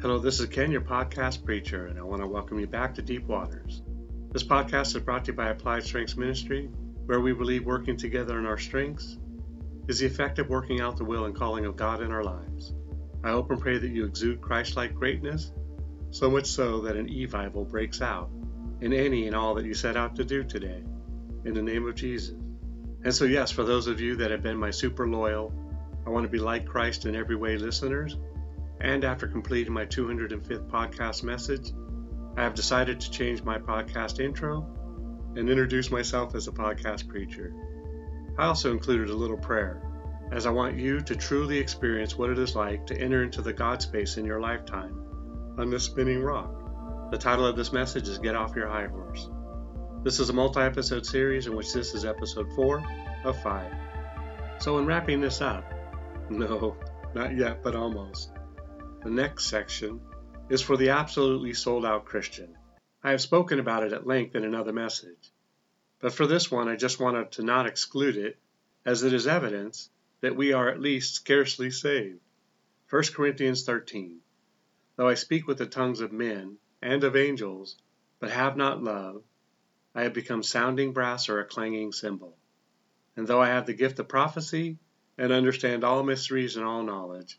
Hello, this is Ken, your podcast preacher, and I want to welcome you back to Deep Waters. This podcast is brought to you by Applied Strengths Ministry, where we believe working together in our strengths is the effect of working out the will and calling of God in our lives. I hope and pray that you exude Christ-like greatness, so much so that an e-Bible breaks out in any and all that you set out to do today, in the name of Jesus. And so yes, for those of you that have been my super loyal, I want to be like Christ in every way listeners, and after completing my 205th podcast message, I have decided to change my podcast intro and introduce myself as a podcast preacher. I also included a little prayer, as I want you to truly experience what it is like to enter into the God space in your lifetime on this spinning rock. The title of this message is Get Off Your High Horse. This is a multi-episode series in which this is episode 4 of 5. So in wrapping this up, no, not yet, but almost. The next section is for the absolutely sold-out Christian. I have spoken about it at length in another message, but for this one I just wanted to not exclude it, as it is evidence that we are at least scarcely saved. 1 Corinthians 13. Though I speak with the tongues of men and of angels, but have not love, I have become sounding brass or a clanging cymbal. And though I have the gift of prophecy and understand all mysteries and all knowledge,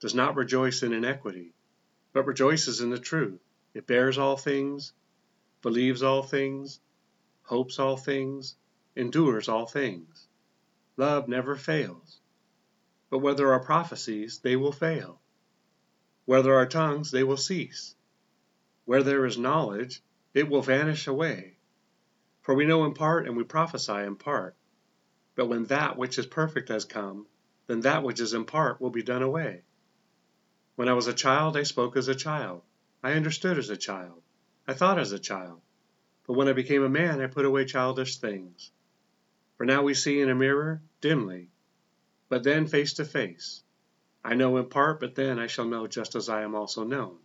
Does not rejoice in inequity, but rejoices in the truth. It bears all things, believes all things, hopes all things, endures all things. Love never fails. But where there are prophecies, they will fail. Where there are tongues, they will cease. Where there is knowledge, it will vanish away. For we know in part, and we prophesy in part. But when that which is perfect has come, then that which is in part will be done away. When I was a child, I spoke as a child. I understood as a child. I thought as a child. But when I became a man, I put away childish things. For now we see in a mirror, dimly, but then face to face. I know in part, but then I shall know just as I am also known.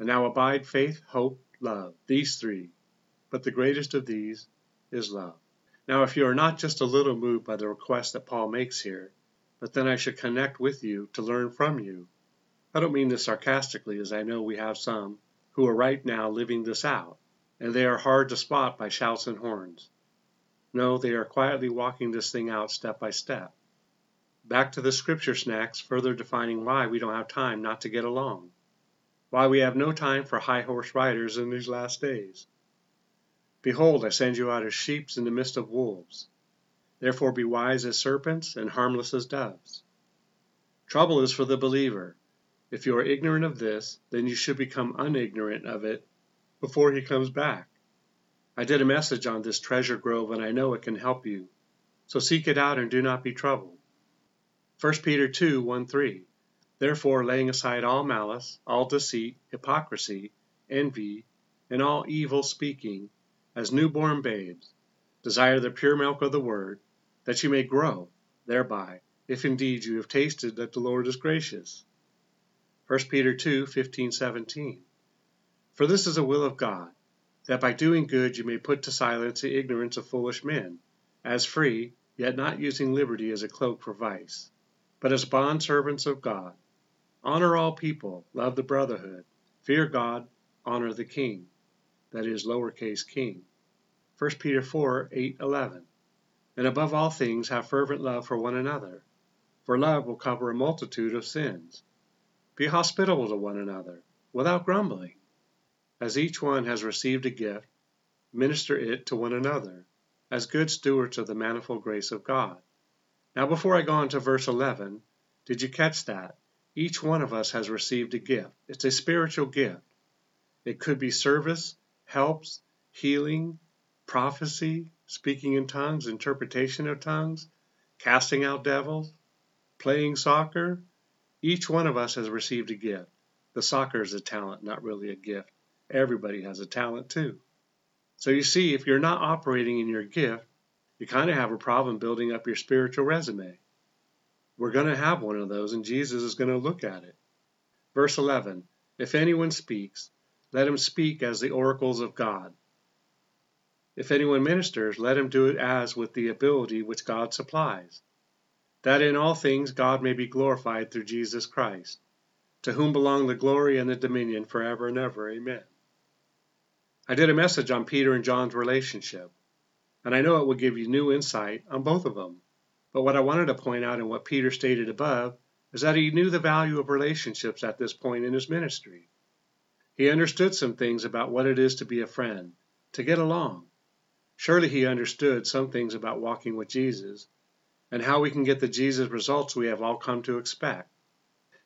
And now abide faith, hope, love, these three. But the greatest of these is love. Now if you are not just a little moved by the request that Paul makes here, but then I should connect with you to learn from you. I don't mean this sarcastically, as I know we have some who are right now living this out, and they are hard to spot by shouts and horns. No, they are quietly walking this thing out step by step. Back to the scripture snacks, further defining why we don't have time not to get along, why we have no time for high horse riders in these last days. Behold, I send you out as sheep in the midst of wolves. Therefore be wise as serpents and harmless as doves. Trouble is for the believer. If you are ignorant of this, then you should become unignorant of it before he comes back. I did a message on this treasure grove, and I know it can help you. So seek it out and do not be troubled. 1 Peter 2:1-3. Therefore, laying aside all malice, all deceit, hypocrisy, envy, and all evil speaking, as newborn babes, desire the pure milk of the word, that you may grow thereby, if indeed you have tasted that the Lord is gracious. 1 Peter 2:15-17. For this is the will of God, that by doing good you may put to silence the ignorance of foolish men, as free, yet not using liberty as a cloak for vice, but as bondservants of God. Honor all people, love the brotherhood, fear God, honor the king, that is, lowercase king. 1 Peter 4:8-11. And above all things have fervent love for one another, for love will cover a multitude of sins. Be hospitable to one another, without grumbling. As each one has received a gift, minister it to one another, as good stewards of the manifold grace of God. Now before I go on to verse 11, did you catch that? Each one of us has received a gift. It's a spiritual gift. It could be service, helps, healing, prophecy, speaking in tongues, interpretation of tongues, casting out devils, playing soccer. Each one of us has received a gift, The soccer is a talent, not really a gift. Everybody has a talent too. So you see, if you're not operating in your gift, you kind of have a problem building up your spiritual resume. We're going to have one of those, and Jesus is going to look at it. Verse 11, if anyone speaks, let him speak as the oracles of God. If anyone ministers, let him do it as with the ability which God supplies, that in all things God may be glorified through Jesus Christ, to whom belong the glory and the dominion forever and ever. Amen. I did a message on Peter and John's relationship, and I know it will give you new insight on both of them. But what I wanted to point out in what Peter stated above is that he knew the value of relationships at this point in his ministry. He understood some things about what it is to be a friend, to get along. Surely he understood some things about walking with Jesus and how we can get the Jesus results we have all come to expect.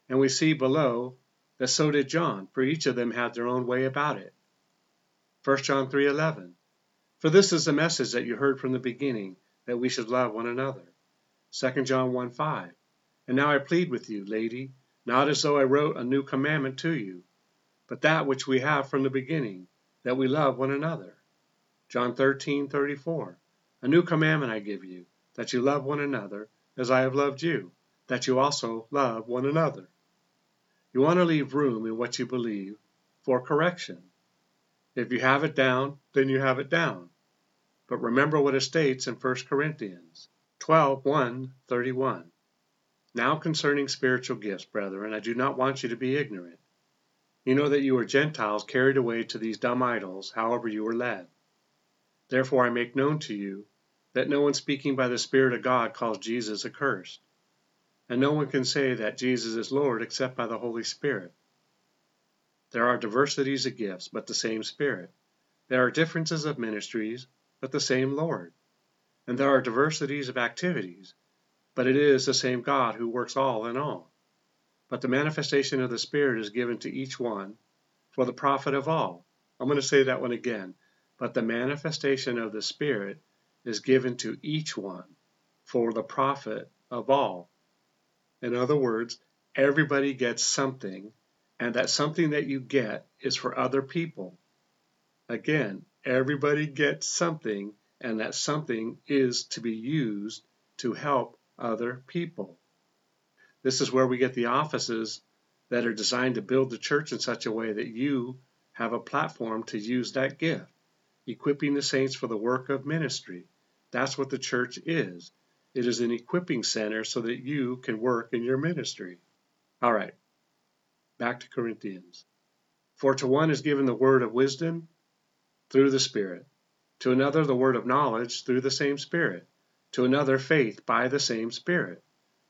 And we see below that so did John, for each of them had their own way about it. 1 John 3:11. For this is the message that you heard from the beginning, that we should love one another. 2 John 1:5. And now I plead with you, lady, not as though I wrote a new commandment to you, but that which we have from the beginning, that we love one another. John 13:34. A new commandment I give you, that you love one another as I have loved you, that you also love one another. You want to leave room in what you believe for correction. If you have it down, then you have it down. But remember what it states in 1 Corinthians 12:131. Now concerning spiritual gifts, brethren, I do not want you to be ignorant. You know that you were Gentiles carried away to these dumb idols, however you were led. Therefore I make known to you that no one speaking by the Spirit of God calls Jesus accursed, and no one can say that Jesus is Lord except by the Holy Spirit. There are diversities of gifts, but the same Spirit. There are differences of ministries, but the same Lord. And there are diversities of activities, but it is the same God who works all in all. But the manifestation of the Spirit is given to each one for the profit of all. I'm going to say that one again. But the manifestation of the Spirit is given to each one for the profit of all. In other words, everybody gets something, and that something that you get is for other people. Again, everybody gets something, and that something is to be used to help other people. This is where we get the offices that are designed to build the church in such a way that you have a platform to use that gift, equipping the saints for the work of ministry. That's what the church is. It is an equipping center so that you can work in your ministry. All right. Back to Corinthians. For to one is given the word of wisdom through the Spirit, to another the word of knowledge through the same Spirit, to another faith by the same Spirit,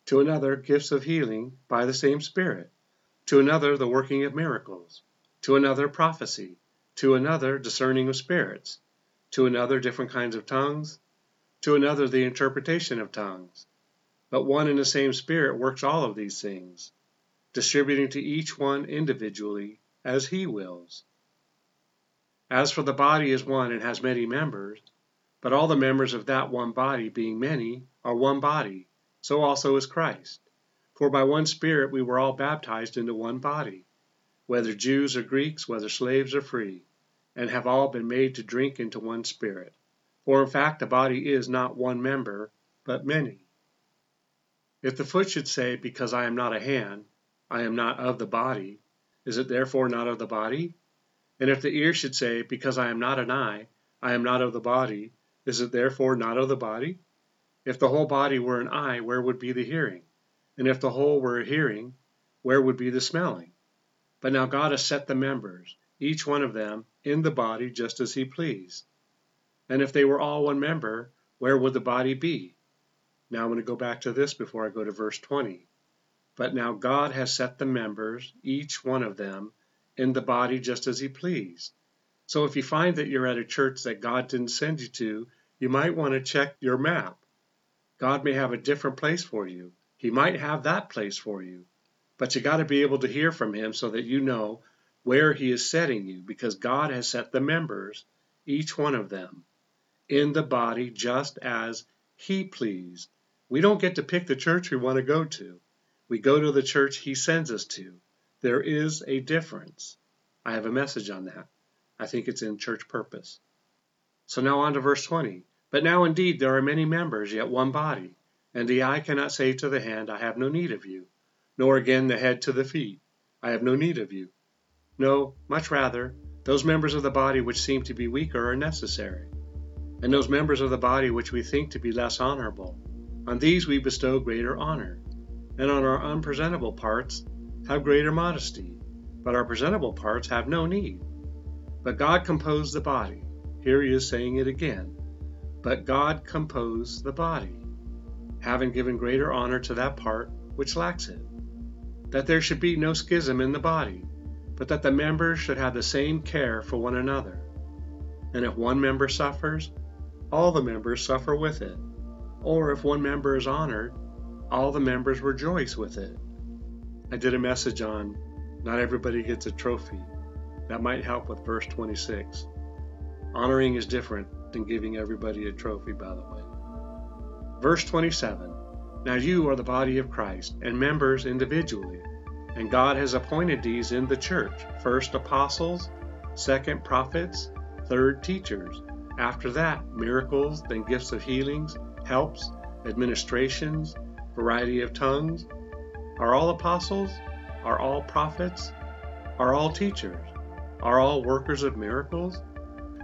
to another gifts of healing by the same Spirit, to another the working of miracles, to another prophecy, to another discerning of spirits, to another different kinds of tongues, to another the interpretation of tongues. But one and the same Spirit works all of these things, distributing to each one individually as he wills. As for the body is one and has many members, but all the members of that one body, being many, are one body, so also is Christ. For by one Spirit we were all baptized into one body, whether Jews or Greeks, whether slaves or free, and have all been made to drink into one Spirit. For in fact the body is not one member, but many. If the foot should say, because I am not a hand, I am not of the body, is it therefore not of the body? And if the ear should say, because I am not an eye, I am not of the body, is it therefore not of the body? If the whole body were an eye, where would be the hearing? And if the whole were a hearing, where would be the smelling? But now God has set the members, each one of them, in the body just as he pleased. And if they were all one member, where would the body be? Now I'm going to go back to this before I go to verse 20. But now God has set the members, each one of them, in the body just as he pleased. So if you find that you're at a church that God didn't send you to, you might want to check your map. God may have a different place for you. He might have that place for you. But you got to be able to hear from him so that you know where he is setting you, because God has set the members, each one of them, in the body just as he pleased. We don't get to pick the church we want to go to. We go to the church he sends us to. There is a difference. I have a message on that. I think it's in Church Purpose. So now on to verse 20. But now indeed there are many members, yet one body. And the eye cannot say to the hand, I have no need of you. Nor again the head to the feet, I have no need of you. No, much rather, those members of the body which seem to be weaker are necessary. And those members of the body which we think to be less honorable, on these we bestow greater honor. And on our unpresentable parts have greater modesty, but our presentable parts have no need. But God composed the body. Here he is saying it again. But God composed the body, having given greater honor to that part which lacks it, that there should be no schism in the body, but that the members should have the same care for one another. And if one member suffers, all the members suffer with it. Or if one member is honored, all the members rejoice with it. I did a message on not everybody gets a trophy. That might help with verse 26. Honoring is different than giving everybody a trophy, by the way. Verse 27. Now you are the body of Christ, and members individually. And God has appointed these in the church, first apostles, second prophets, third teachers. After that, miracles, then gifts of healings, helps, administrations, variety of tongues. Are all apostles? Are all prophets? Are all teachers? Are all workers of miracles?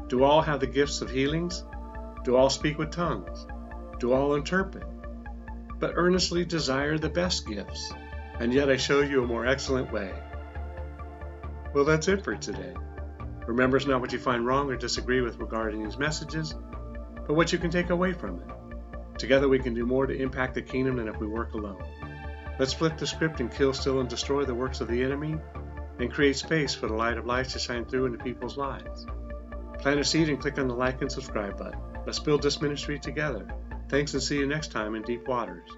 Do all have the gifts of healings? Do all speak with tongues? Do all interpret? But earnestly desire the best gifts, and yet I show you a more excellent way. Well, that's it for today. Remember, it's not what you find wrong or disagree with regarding these messages, but what you can take away from it. Together we can do more to impact the kingdom than if we work alone. Let's flip the script and kill, steal, and destroy the works of the enemy, and create space for the light of life to shine through into people's lives. Plant a seed and click on the like and subscribe button. Let's build this ministry together. Thanks and see you next time in Deep Waters.